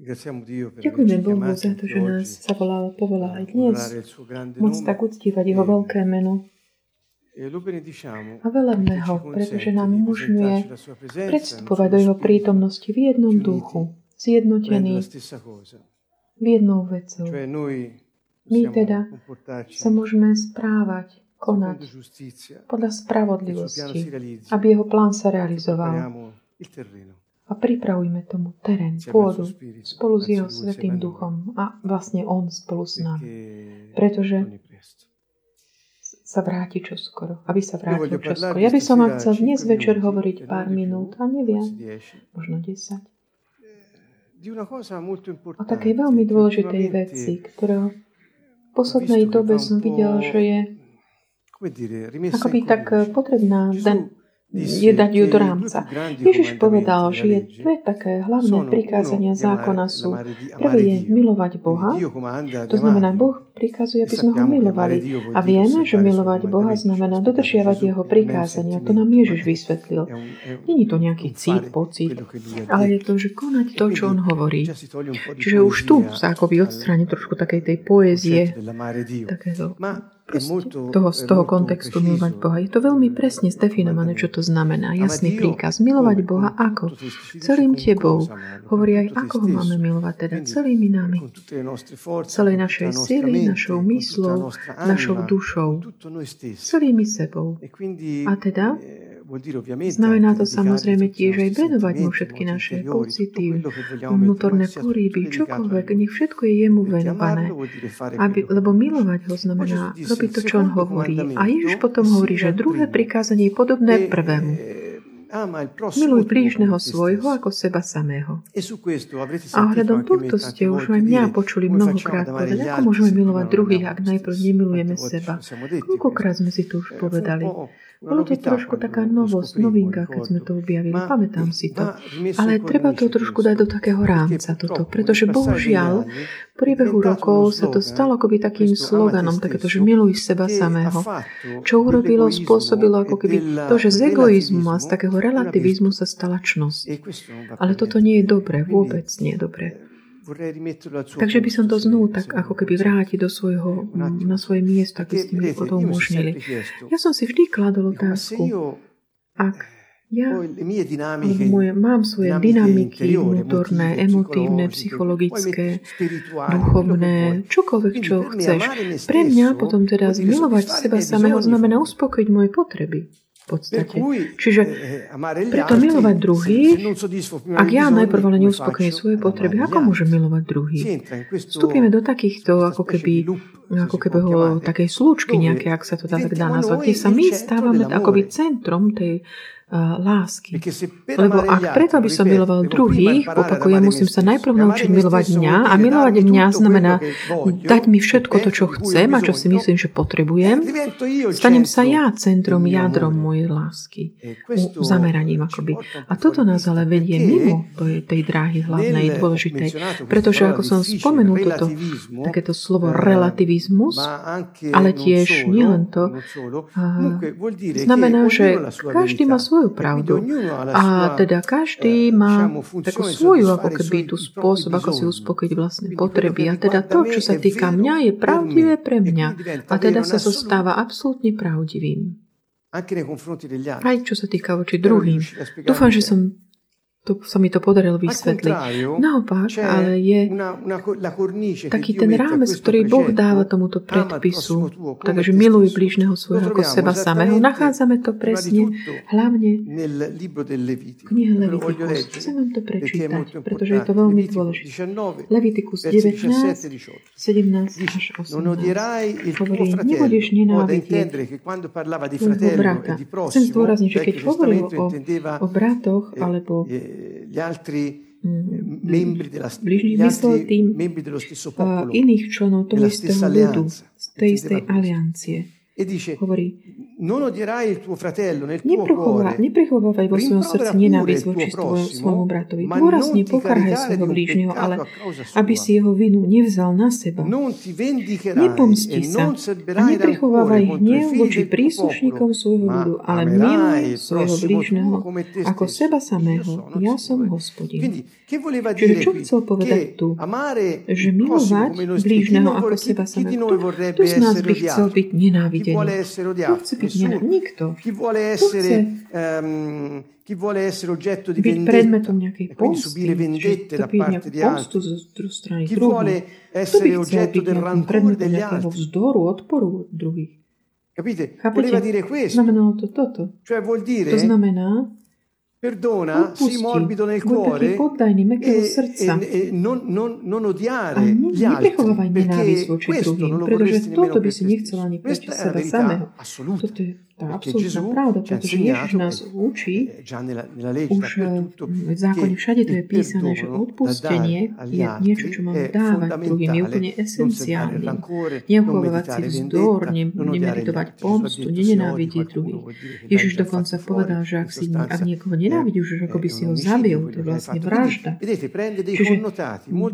Ďakujeme Bohu za to, že nás povolal aj dnes. Môcť tak uctívať jeho veľké meno. A velebme ho, pretože nám umožňuje predstupovať do jeho prítomnosti v jednom duchu, zjednotený v jednou vecou. My teda sa môžeme správať, konať podľa spravodlivosti, aby jeho plán sa realizoval. A pripravujme tomu terén, pôdu, spolu s jeho Svätým Duchom a vlastne on spolu s nami. Pretože sa vráti čoskoro, aby sa vrátil čoskoro. Ja by som vám chcel dnes večer hovoriť pár minút, a neviac, možno 10. O takej veľmi dôležitej veci, ktorého v poslednej dobe som videl, že je akoby tak potrebná, je dať ju do rámca. Ježiš povedal, že je dve také hlavné prikázania zákona sú. Prvé je milovať Boha, to znamená, Boh prikazuje, aby sme ho milovali. A vieme, že milovať Boha znamená dodržiavať jeho prikázania. To nám Ježiš vysvetlil. Není to nejaký cít, pocit, ale je to, že konať to, čo on hovorí. Čiže už tu sa akoby odstráni trošku takej tej poézie, takého z toho kontextu milovať Boha. Je to veľmi presne zdefinované, čo to znamená. Jasný príkaz. Milovať Boha ako? Celým tebou. Hovorí aj, ako ho máme milovať, teda celými nami. Celej našej sily, našou mysľou, našou dušou. Celými sebou. A teda znamená to samozrejme tiež aj venovať mu všetky naše pocity, vnútorné poryby, čokoľvek, nech všetko je jemu venované. Lebo milovať ho znamená robiť to, čo on hovorí. A Ježiš potom hovorí, že druhé prikázanie je podobné prvému. Miluj blížneho svojho ako seba samého. A ohľadom tohto ste už aj mňa počuli mnohokrát povedať, ako môžeme milovať druhých, ak najprv nemilujeme seba. Koľkokrát sme si to už povedali. Bolo to trošku taká novosť, novinka, keď sme to objavili. Pamätám si to. Ale treba to trošku dať do takého rámca toto, pretože bohužiaľ v priebehu rokov sa to stalo akoby takým sloganom, takéto, že miluj seba samého. Čo urobilo, spôsobilo ako keby to, že z egoizmu a z takého relativizmu sa stala čnosť. Ale toto nie je dobré, vôbec nie je dobré. Takže by som to znovu tak ako keby vrátil do svojho, na svoje miesto, aby ste mi to umožnili. Ja som si vždy kladol otázku, ak ja mám svoje dynamiky vnútorné, emotívne, psychologické, duchovné, čokoľvek, čo chceš. Pre mňa potom teda zmilovať seba samého znamená uspokojiť moje potreby. V podstate. Čiže preto milovať druhých, ak ja najprv len neuspokojím svoje potreby, ako môžem milovať druhých? Vstúpime do takýchto, ako keby takej slučky nejaké, ak sa to tak dá nazvať, kde sa my stávame akoby centrom tej lásky. Lebo ak preto, aby som miloval druhých, opakujem, musím sa najprv naučiť milovať mňa. A milovať mňa znamená dať mi všetko to, čo chcem a čo si myslím, že potrebujem. Stanem sa ja centrom, jadrom mojej lásky. Zameraním akoby. A toto nás ale vedie mimo tej dráhy hlavnej, dôležitej. Pretože, ako som spomenul takéto slovo relativizmus, ale tiež nielen to, znamená, že každý má svoju pravdu. A teda každý má takú svoju ako keby tú spôsob, ako si uspokojiť vlastné potreby. A teda to, čo sa týka mňa, je pravdivé pre mňa. A teda sa to stáva absolútne pravdivým. Aj čo sa týka voči druhým. Dúfam, že sa mi to podarilo vysvetliť. Naopak, ale je taký ten rámec, ktorý Boh dáva tomuto predpisu. Takže miluj blížneho svojho ako seba samého. Nachádzame to presne, hlavne v knihe Levitikus. Chcem vám to prečítať, pretože je to veľmi dôležité. Levitikus 19, 17 až 18. Hovorí, nebudeš nenávidieť tvojho brata. Chcem zdôrazniť, že keď hovoril o bratoch, alebo gli altri membri della iných členov toho istého ľudu, z tej istej aliancie. E dice, non odierai il tuo fratello nel tuo cuore. Neprechovávaj vo svojom srdci nenávisť voči svojmu bratovi. Dôrazne pokarhaj svojho blížneho, ale aby si jeho vinu nevzal na seba. Nepomsti sa a neprechovávaj hnev voči príslušníkom svojho ľudu, ale miluj svojho blížneho ako seba samého. Ja som Hospodin. Čiže čo chcel povedať tu? Že milovať blížneho ako seba samého. Kto z nás by chcel byť nenávidieť? Chi vuole essere odiato? Nikto. Chi vuole essere oggetto di vendetta e quindi subire vendette da parte di altri? Chi vuole essere oggetto del rancore degli altri? Capite? Voleva dire questo. Cioè vuol dire perdona, sii morbido nel cuore e non odiare gli altri, perché questo non lo vorresti nemmeno per te stesso. Questa è la verità assoluta, perché Gesù ci ha insegnato già nella legge dappertutto che il perdono da dare agli altri è fondamentale, non sentire rancore, non meditare vendetta, non odiare gli altri. Gesù ha detto se odi qualcuno, Gesù dokonca povedal, že ak niekoho nenávidíš, že ako by si ho zabil, to je vlastne vražda. Čiže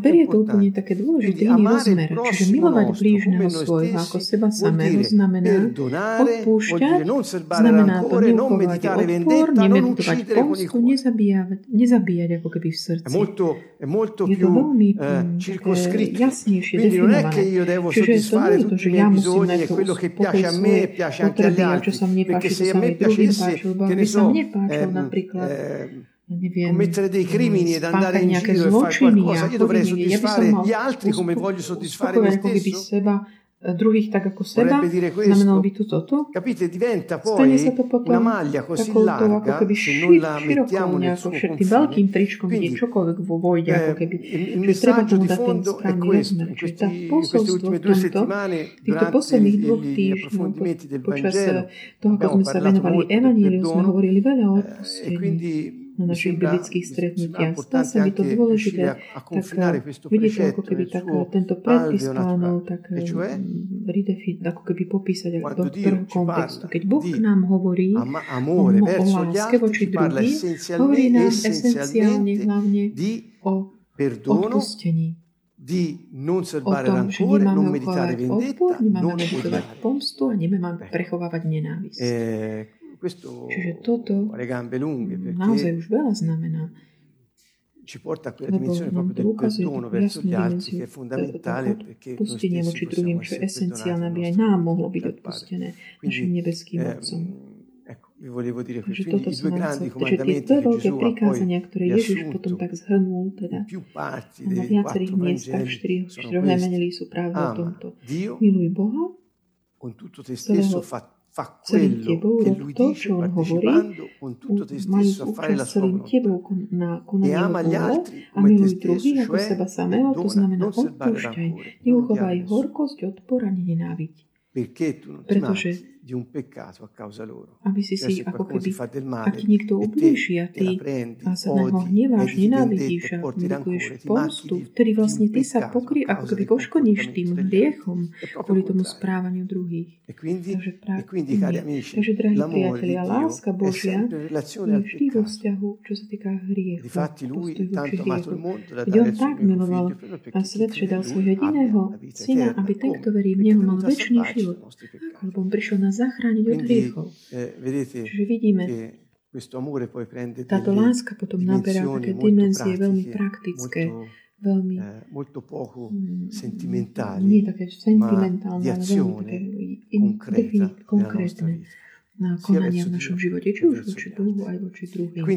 berie to úplne také dôležité iný rozmer. Čiže milovať blížneho svojho ako seba samého znamená odpúšťať, znamená to neuchovať odpor, nemetovať pomstu, nezabíjať ako keby v srdci. Je to veľmi jasnejšie definované. Čiže to nie je to, že ja musím na to uspokoj svoje potreby, a čo sa mne páči, to sa mi druhým páčilo, bo aby sa mne páčilo napríklad commettere dei crimini ed andare in giro e fare qualcosa, io dovrei soddisfare gli altri come voglio soddisfare me stesso. Druhých tak ako seba, znamenalo by tu toto. Capite, diventa poi una maglia così larga, se non la mettiamo nel suo confine. Quindi, il messaggio di fondo è questo. In queste ultime due settimane, durante gli approfondimenti del Vangelo, abbiamo parlato molto del perdono e quindi na našich biblických stretnutiach. Stá sa mi to dôležité, tak vidíte, ako keby tak, tento predpis pánov tak ako keby popísať do toho kontextu. Keď Boh nám hovorí o láske voči druhým, hovorí nám esenciálne hlavne o odpustení. Di non serbare rancore, non meditare vendetta, non odiare pomstu a nemáme prechovávať nenávisť. Questo ha le gambe lunghe perché ci porta a quella dimensione proprio del perdono verso gli altri che è fondamentale perché noi stessi possiamo essere perdonati. Quindi ecco, vi volevo dire questo. Quindi i due grandi comandamenti che Gesù ha poi riassunto in più parti dei quattro Vangeli sono questi. Ama Dio con tutto te stesso fatto. Fa quello che lui dice partecipando con tutto te stesso a fare la sua volontà e ama gli altri come te stesso, cioè perdona, non serbare rancore, non odiare nessuno, perché tu non ti matti di un peccato a causa loro, se qualcuno ti fa del male e te la prendi, odi, edi vendetta, porti rancore, ti matti di un peccato a causa del comportamento dell'altro. E quindi cari amici, l'amore di Dio è sempre in relazione al peccato. Difatti lui tanto amato il mondo da dare il suo figlio perché chi crede in lui abbia la vita eterna, perché non da salvarci i nostri peccati. Zachrániť od hriechov. Čiže vidíme, táto láska potom naberá také dimenzie veľmi praktické, veľmi nie také sentimentálne, ale veľmi také konkrétne na konania v našom živote, či už voči Bohu, aj voči druhým.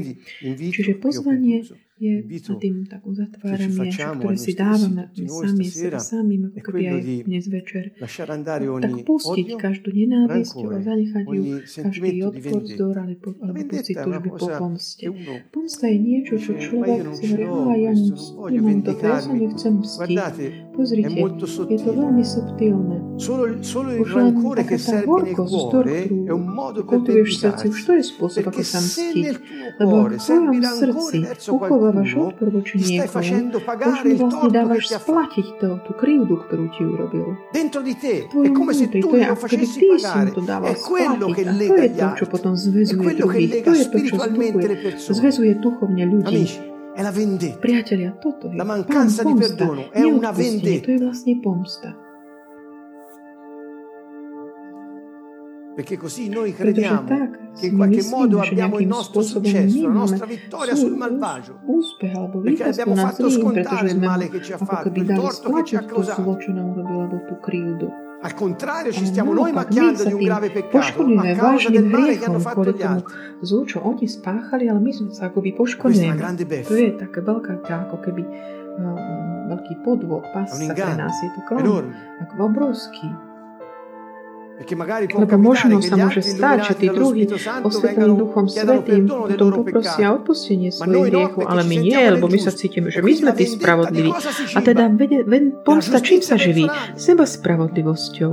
Čiže pozvanie je, a tým tak uzatvárame, ktoré si dávame sami, ako keby aj dnes večer, tak pustiť každú nenávisť, zanechať ju, každý odpor, zdor, alebo pocit túžby po pomste. Pomsta je niečo, čo človek si hovorí, ja to nechcem mstiť. Pozrite, je to veľmi subtilné. Už len taká tá horkosť, ktorú upetuješ v srdci, už to je spôsob, ako sa mstiť. Lebo v tvojom srdci uchovávaš odpor voči niekomu, už mi vlastne dávaš splatiť tú krivdu, ktorú ti urobil. V tvojom vnútri, to je ako keby ty si mu to dával splatiť. A to je to, čo potom zväzuje druhých. To je to, čo zväzuje duchovne ľudí. Priatelia, toto je pomsta, neodpustenie, to je vlastne pomsta. Pretože tak si myslíme, že nejakým spôsobom my máme svoj úspech alebo výťazstvo nad zlým, pretože sme ako keby dali splatiť tú zlo, čo nám urobil, alebo tú krivdu. Al contrario, ci stiamo noi macchiando di un grave peccato a causa del male che hanno fatto gli altri. Zúčo oni spáchali, ale my sme sa akoby poškodili. To je taká veľká, ako keby veľký podvod, pasca pre nás. Je to klam, ako obrovský. Lebo možno sa môže stať, že tí druhí osvetlení Duchom Svätým potom poprosia odpustenie svojich hriechov, ale my nie, lebo my sa cítime, že my sme tí spravodliví. A teda pomsta čím sa živí? Seba spravodlivosťou.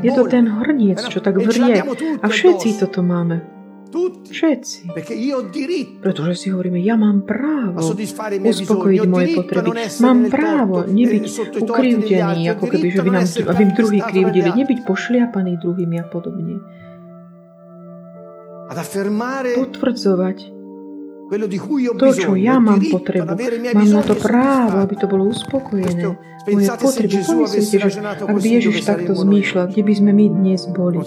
Je to ten hrniec, čo tak vrie. A všetci toto máme. Všetci. Pretože si hovoríme, ja mám právo uspokojiť moje potreby. Mám právo nebyť ukrivdený, ako keby, že by nám druhý krivdili, nebyť pošliapaný druhými a podobne. Potvrdzovať to, čo ja mám potrebu. Mám na to právo, aby to bolo uspokojené. Moje potreby. Pomyslite, že ak by Ježiš takto zmýšľal, kde by sme my dnes boli?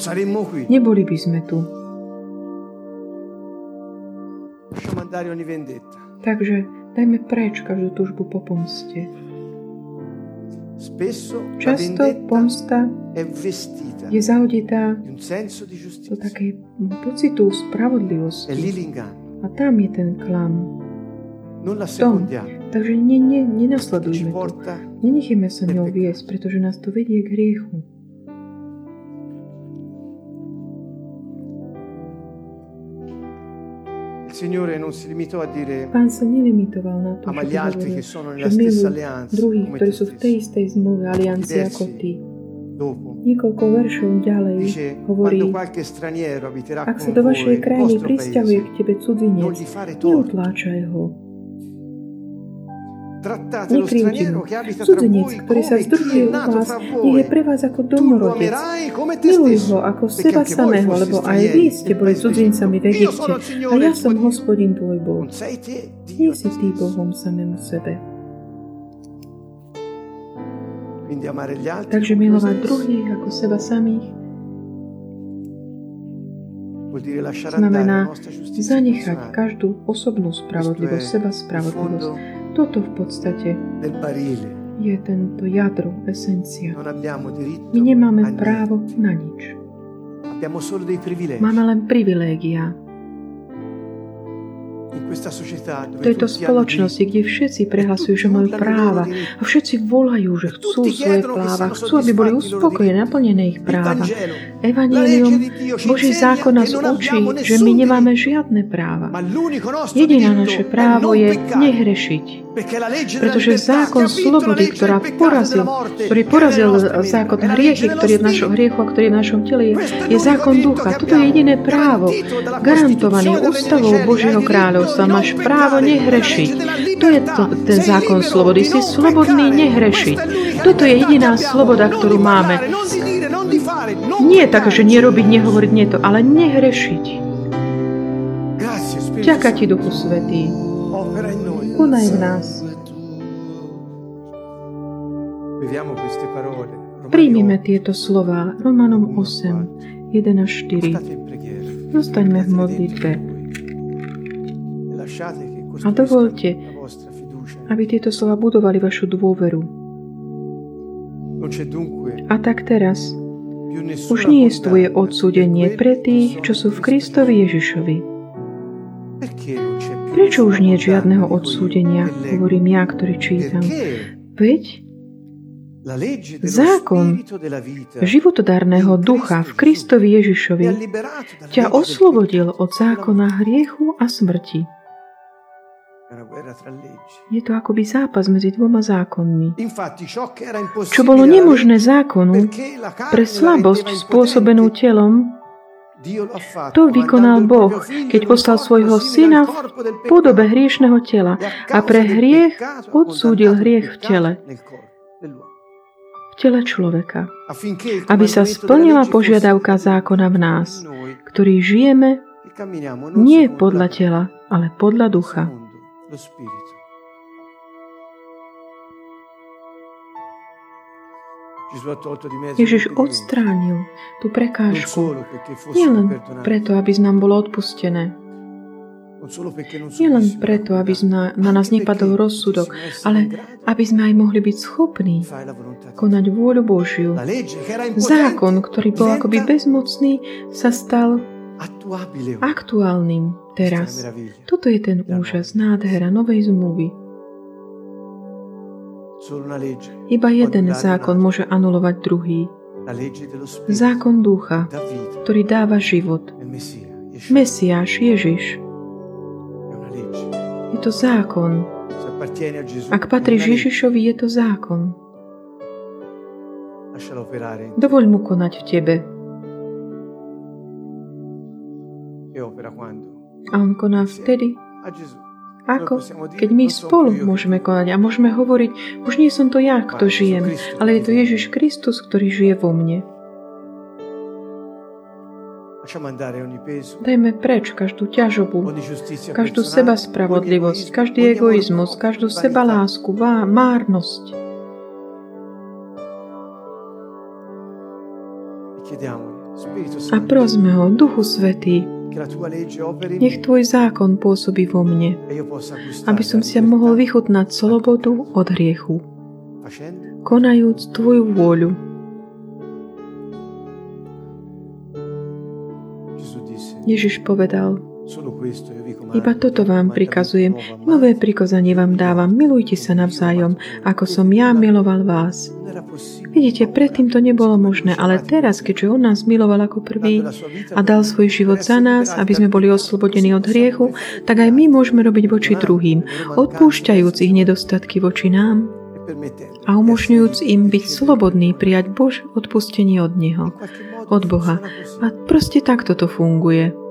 Neboli by sme tu. Takže dajme preč každú túžbu po pomste. Často pomsta je zaodetá do takého pocitu spravodlivosti. A tam je ten klam. Takže nenasledujme to. Nenechajme sa ňou viesť, pretože nás to vedie k hriechu. Pán sa nelimitoval na to, že milujú druhých, ktorí sú v tej istej zmluve aliancie ako ty. Niekoľko veršov ďalej hovorí, ak sa do vašej krajiny prisťahuje k tebe cudzinec, neutláčaj ho. Nekrivdi ho. Cudzinec, ktorý sa združuje u vás, nech je pre vás ako domorodec. Miluj ho ako seba samého, lebo aj vy ste boli cudzincami v Egypte. A ja som Hospodin tvoj Boh. Nie si ty Bohom samému sebe. Takže milovať druhých ako seba samých znamená zanechať každú osobnú spravodlivosť, seba spravodlivosť. Toto v podstate je tento jadro, esencia. My nemáme právo na nič. Máme len privilégia. V tejto spoločnosti, kde všetci prehlasujú, že majú práva a všetci volajú, že chcú svoje práva, chcú, aby boli uspokojené, naplnené ich práva. Evangelium Boží zákon nás učí, že my nemáme žiadne práva. Jediné naše právo je nehrešiť, pretože zákon slobody, ktorý porazil zákon hriechy, ktorý je v našom hriechu a ktorý je v našom tele, je zákon ducha. Toto je jediné právo, garantované ústavou Božieho kráľovstva. Sa máš právo nehrešiť. To je ten zákon slobody. Si slobodný nehrešiť. Toto je jediná sloboda, ktorú máme. Nie tak, že nerobiť, nehovoriť, nie to, ale nehrešiť. Ďaká ti, Duchu Svätý. Konaj v nás. Príjmime tieto slova. Romanom 8, 1 až 4. Zostaňme v modlitbe. A dovolte, aby tieto slova budovali vašu dôveru. A tak teraz už nie je tvoje odsúdenie pre tých, čo sú v Kristovi Ježišovi. Prečo už nie je žiadneho odsúdenia, hovorím ja, ktorý čítam. Veď zákon životodárneho ducha v Kristovi Ježišovi ťa oslobodil od zákona hriechu a smrti. Je to akoby zápas medzi dvoma zákonmi. Čo bolo nemožné zákonu pre slabosť spôsobenú telom, to vykonal Boh, keď poslal svojho syna v podobe hriešného tela a pre hriech odsúdil hriech v tele. V tele človeka. Aby sa splnila požiadavka zákona v nás, ktorý žijeme nie podľa tela, ale podľa ducha. Ježiš odstránil tú prekážku nielen preto, aby nám bolo odpustené, nielen preto, aby na nás nepadol rozsudok, ale aby sme aj mohli byť schopní konať vôľu Božiu. Zákon, ktorý bol akoby bezmocný, sa stal aktuálnym teraz. Toto je ten úžas, nádhera novej zmluvy. Iba jeden zákon môže anulovať druhý. Zákon ducha, ktorý dáva život. Mesiáš Ježiš. Je to zákon. Ak patríš Ježišovi, je to zákon. Dovoľ mu konať v tebe. A on koná vtedy, ako keď my spolu môžeme konať a môžeme hovoriť, už nie som to ja, kto žijem, ale je to Ježiš Kristus, ktorý žije vo mne. Dajme preč každú ťažobu, každú seba spravodlivosť, každý egoizmus, každú seba lásku, márnosť. A prosme ho, Duchu Svätý, nech Tvoj zákon pôsobí vo mne, aby som si mohol vychutnať slobodu od hriechu, konajúc Tvoju vôľu. Ježiš povedal, iba toto vám prikazujem, nové prikazanie vám dávam, milujte sa navzájom, ako som ja miloval vás. Vidíte, predtým to nebolo možné, ale teraz, keďže on nás miloval ako prvý a dal svoj život za nás, aby sme boli oslobodení od hriechu, tak aj my môžeme robiť voči druhým, odpúšťajúc ich nedostatky voči nám a umožňujúc im byť slobodný, prijať Božie odpustenie od Neho, od Boha. A proste takto to funguje.